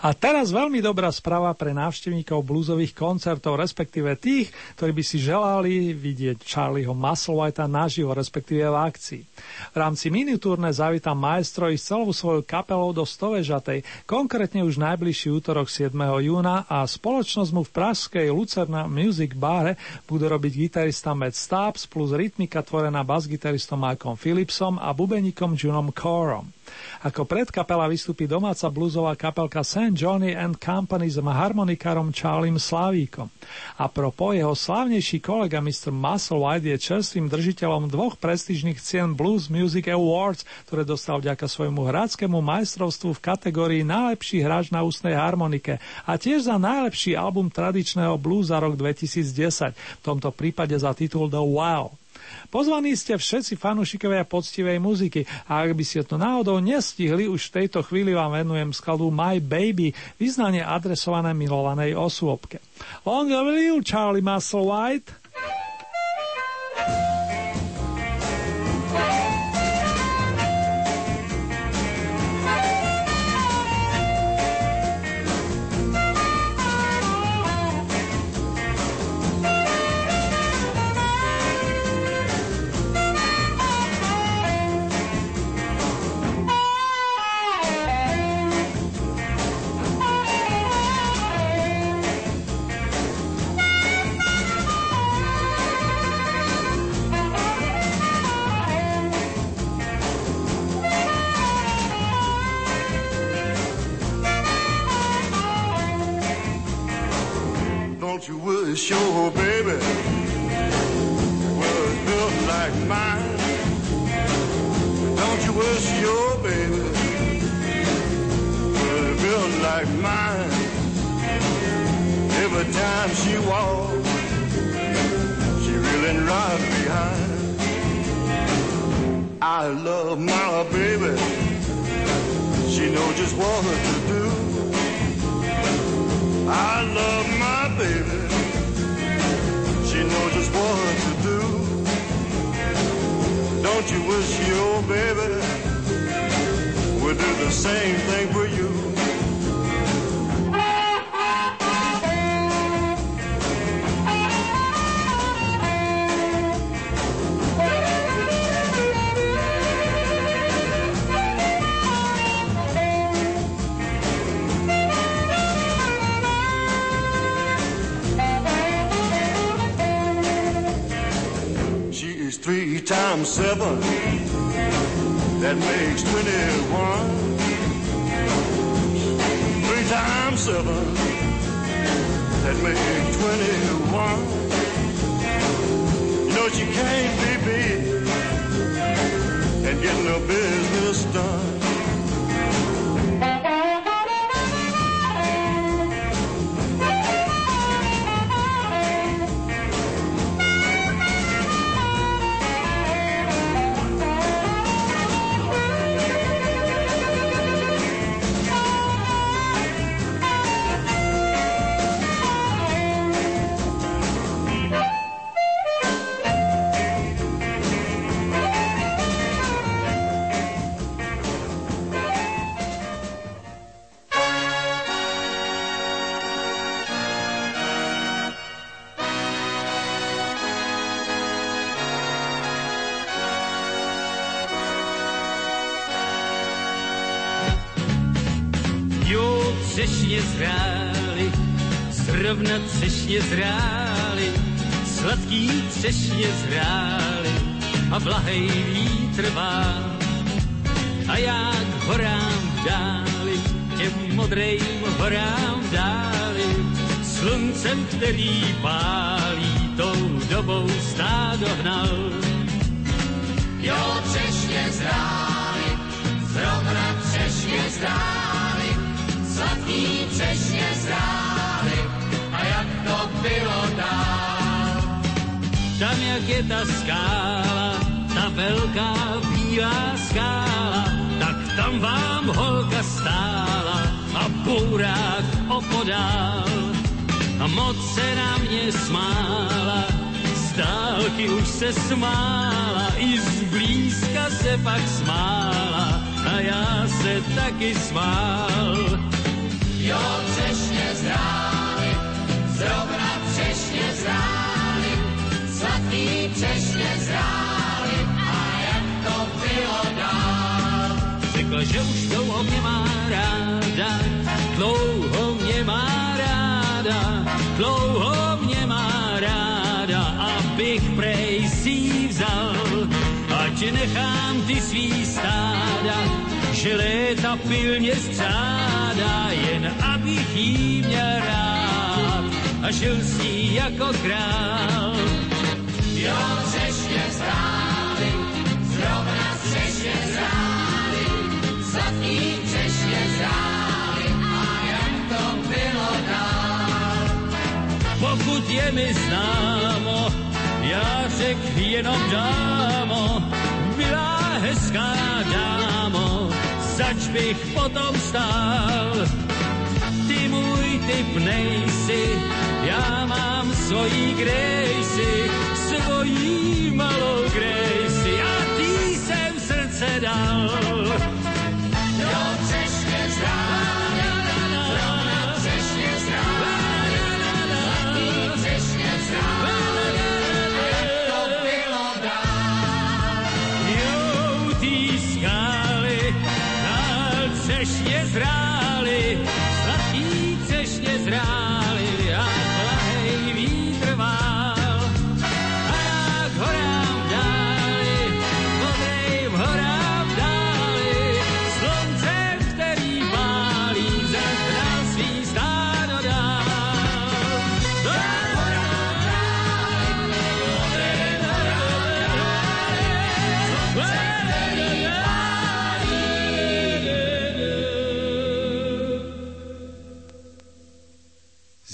A teraz veľmi dobrá správa pre návštevníkov bluesových koncertov, respektíve tých, ktorí by si želali vidieť Charlieho Musselwhita naživo, respektíve v akcii. V rámci minitúrne zavítam maestro i celú svoju kapelou do Stovežatej, konkrétne už najbližší útorok siedmeho júna, a spoločnosť mu v pražskej Lucerna Music Bare budú robiť gitarista Matt Stubbs plus rytmika tvorená basgitaristom Mikeom Phillipsom a bubeníkom Junom Corom. Ako predkapela vystúpi domáca blúzová kapelka Saint Johnny and Company s harmonikárom Charliem Slavíkom. A propos, jeho slávnejší kolega mister Musselwhite je čerstvým držiteľom dvoch prestížnych cien Blues Music Awards, ktoré dostal vďaka svojmu hráckému majstrovstvu v kategórii najlepší hráč na ústnej harmonike a tiež za najlepší album tradičného blues za rok dvetisícdesať, v tomto prípade za titul The Wow. Pozvaní ste všetci fanúšikovia poctivej muziky a ak by ste to náhodou nestihli, už v tejto chvíli vám venujem skladbu My Baby, vyznanie adresované milovanej osôbke. Long live Charlie Musselwhite. Your baby was built like mine. Don't you wish your baby was built like mine? Every time she walked, she really right behind. I love my baby. She knows just what to do. I love my baby. She knows just what to do. Don't you wish your baby would do the same thing for you? Three times seven, that makes twenty-one. Three times seven, that makes twenty-one. You know she can't be beat and get no business done. Třešně zrály, zrovna třešně zrály, sladký třešně zrály a blahej vítr vál. A já k horám dáli, těm modrým horám dáli, sluncem, který pálí, tou dobou stádo hnal. Jo, třešně zrály, zrovna třešně zrály, sladký třešně zrály a jak to bylo dál. Tam jak je ta skála, ta velká bílá skála, tak tam vám holka stála a bourák opodál. A moc se na mě smála, z dálky už se smála, i zblízka se pak smála a já se taky smál. Jo, třešně zrály, zrovna třešně zrály, sladký třešně zrály a jak to bylo dál. Řekla, že už dlouho mě má ráda, dlouho mě má ráda, dlouho mě má ráda, abych prej si vzal. Ať nechám ty svý stáda, že léta pilně střádá, jen abych jí měl rád a žil s ní jako král. Jo, třešně zrály, zrovna třešně zrály, sladký třešně zrály, a jak to bylo dál. Pokud je mi známo, já řek jenom dámo, milá hezká dámo, zač bych potom stál. Ty můj typ nejsi, já mám svojí Gracie, svojí malou Gracie, a ty jsem srdce dal. Jo, třešně zrány, zrovna třešně zrány, zlatý třešně zrány, jak to bylo dál. Jo, ty skály, dál třešně zrály, zlatý třešně zrály, a plahej vítr vál.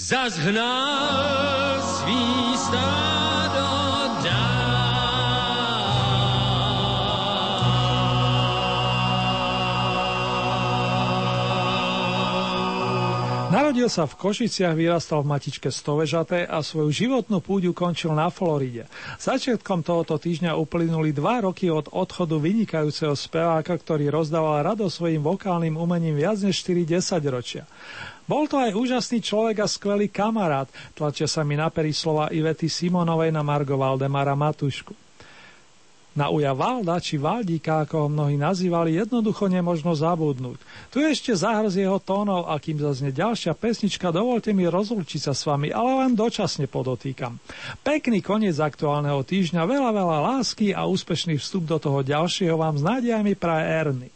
Zas hnal svý stádo dál. Narodil sa v Košiciach, vyrastal v matičke Stovežatej a svoju životnú púť ukončil na Floride. Začiatkom tohoto týždňa uplynuli dva roky od odchodu vynikajúceho speváka, ktorý rozdával radosť svojim vokálnym umením viac než štyri desaťročia. Bol to aj úžasný človek a skvelý kamarát, tlačia sa mi na pery slova Ivety Simonovej na margo Valdemara Matušku. Na uja Valda, či Valdíka, ako ho mnohí nazývali, jednoducho nemožno zabudnúť. Tu ešte zahrz jeho tónov, a kým zaznie ďalšia pesnička, dovolte mi rozlúčiť sa s vami, ale len dočasne podotýkam. Pekný koniec aktuálneho týždňa, veľa, veľa lásky a úspešný vstup do toho ďalšieho vám s nádejami praje Ernie.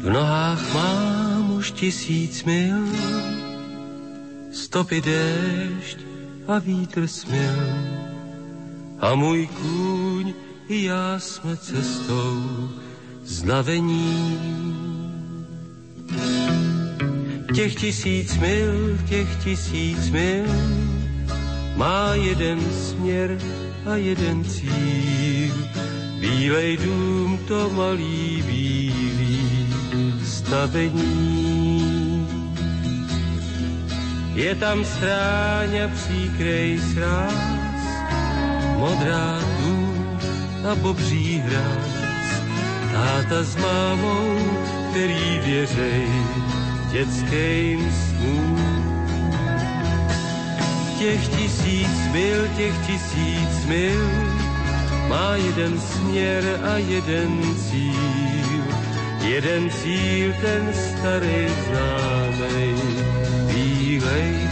V nohách mám už tisíc mil, stopy déšť a vítr směl, a můj kůň i já jsme cestou znavení. Těch tisíc mil, těch tisíc mil má jeden směr a jeden cíl, bílej dům to malý bílý stavení. Je tam stráň a příkrej sráz, modrá dům a bobří hráz, táta s mámou, který věřej dětským snům. Těch tisíc mil, těch tisíc mil má jeden směr a jeden cíl, jeden cíl, ten starý známej bílej dům.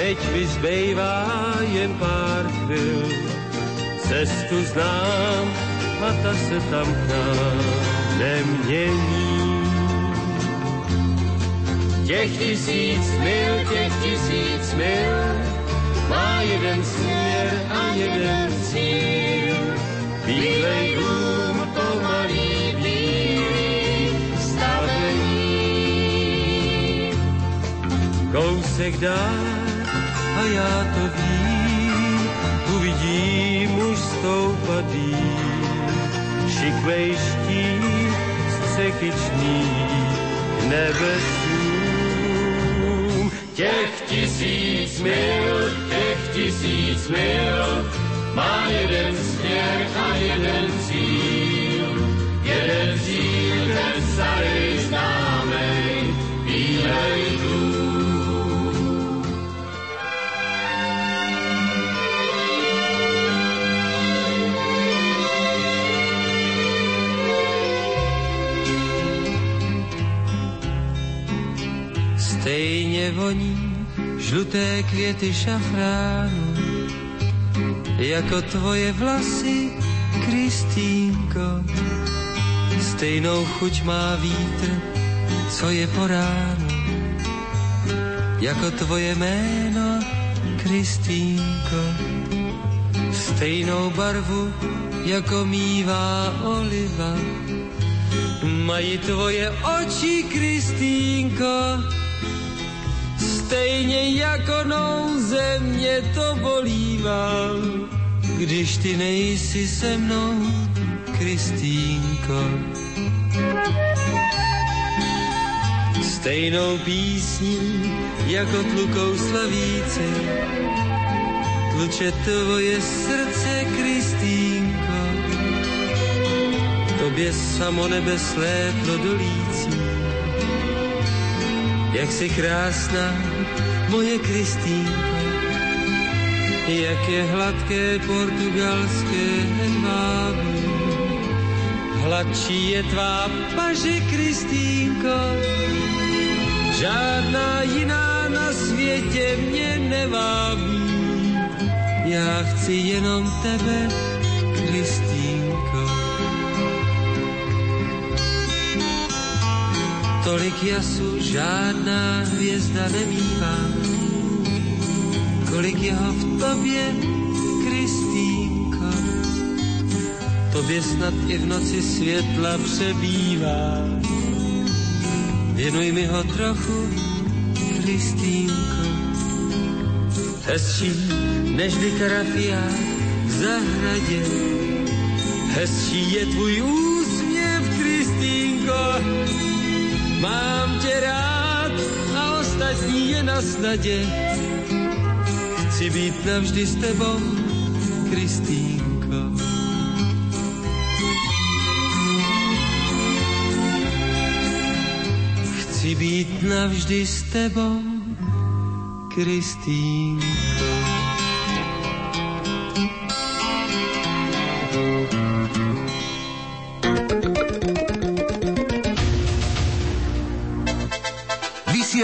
Teď mi zbejvá jen pár chvil, cestu znám a ta se tam k nám nemění. Těch tisíc mil, těch tisíc mil má jeden směr a jeden cíl, bílej dům to malý bílý stavení. Kousek dá a já to vím, uvidím už stoupadý, šikvej štít střekyčný k nebesům. Těch tisíc mil, těch tisíc mil má jeden směr a jeden cíl, jeden cíl. mě voní žluté květy šafránu, jako tvoje vlasy, Kristýnko. Stejnou chuť má vítr, co je po ránu, jako tvoje jméno, Kristýnko. Stejnou barvu, jako mívá oliva, mají tvoje oči, Kristýnko. Stejně jako nouze mě to bolívá, když ty nejsi se mnou, Kristýnko. Stejnou písní jako tlukou slavíci tluče tvoje srdce, Kristýnko. Tobě samo nebe sléplo dolící, jak jsi krásná, moje Kristýnko. Jak je hladké portugalské hedvábí, hladčí je tvá paže, Kristýnko. Žádná jiná na světě mě nevábí, já chci jenom tebe, Kristýnko. Tolik jasu žádná hvězda nemývá, kolik je ho v tobě, Kristýnko. Tobě snad i v noci světla přebývá, věnuj mi ho trochu, Kristýnko. Hezčí nežli karafián v zahradě, hezčí je tvůj úsměv, Kristýnko. Mám tě rád a ostatní je na snadě, chci být navždy s tebou, Kristýnko. Chci být navždy s tebou, Kristýnko.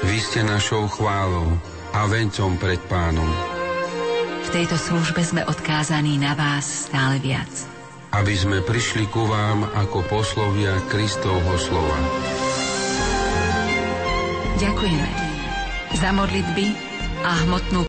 Vy ste našou chválou a vencom pred Pánom. V tejto službe sme odkázaní na vás stále viac. Aby sme prišli ku vám ako poslovia Kristovho slova. Ďakujeme za modlitby a hmotnú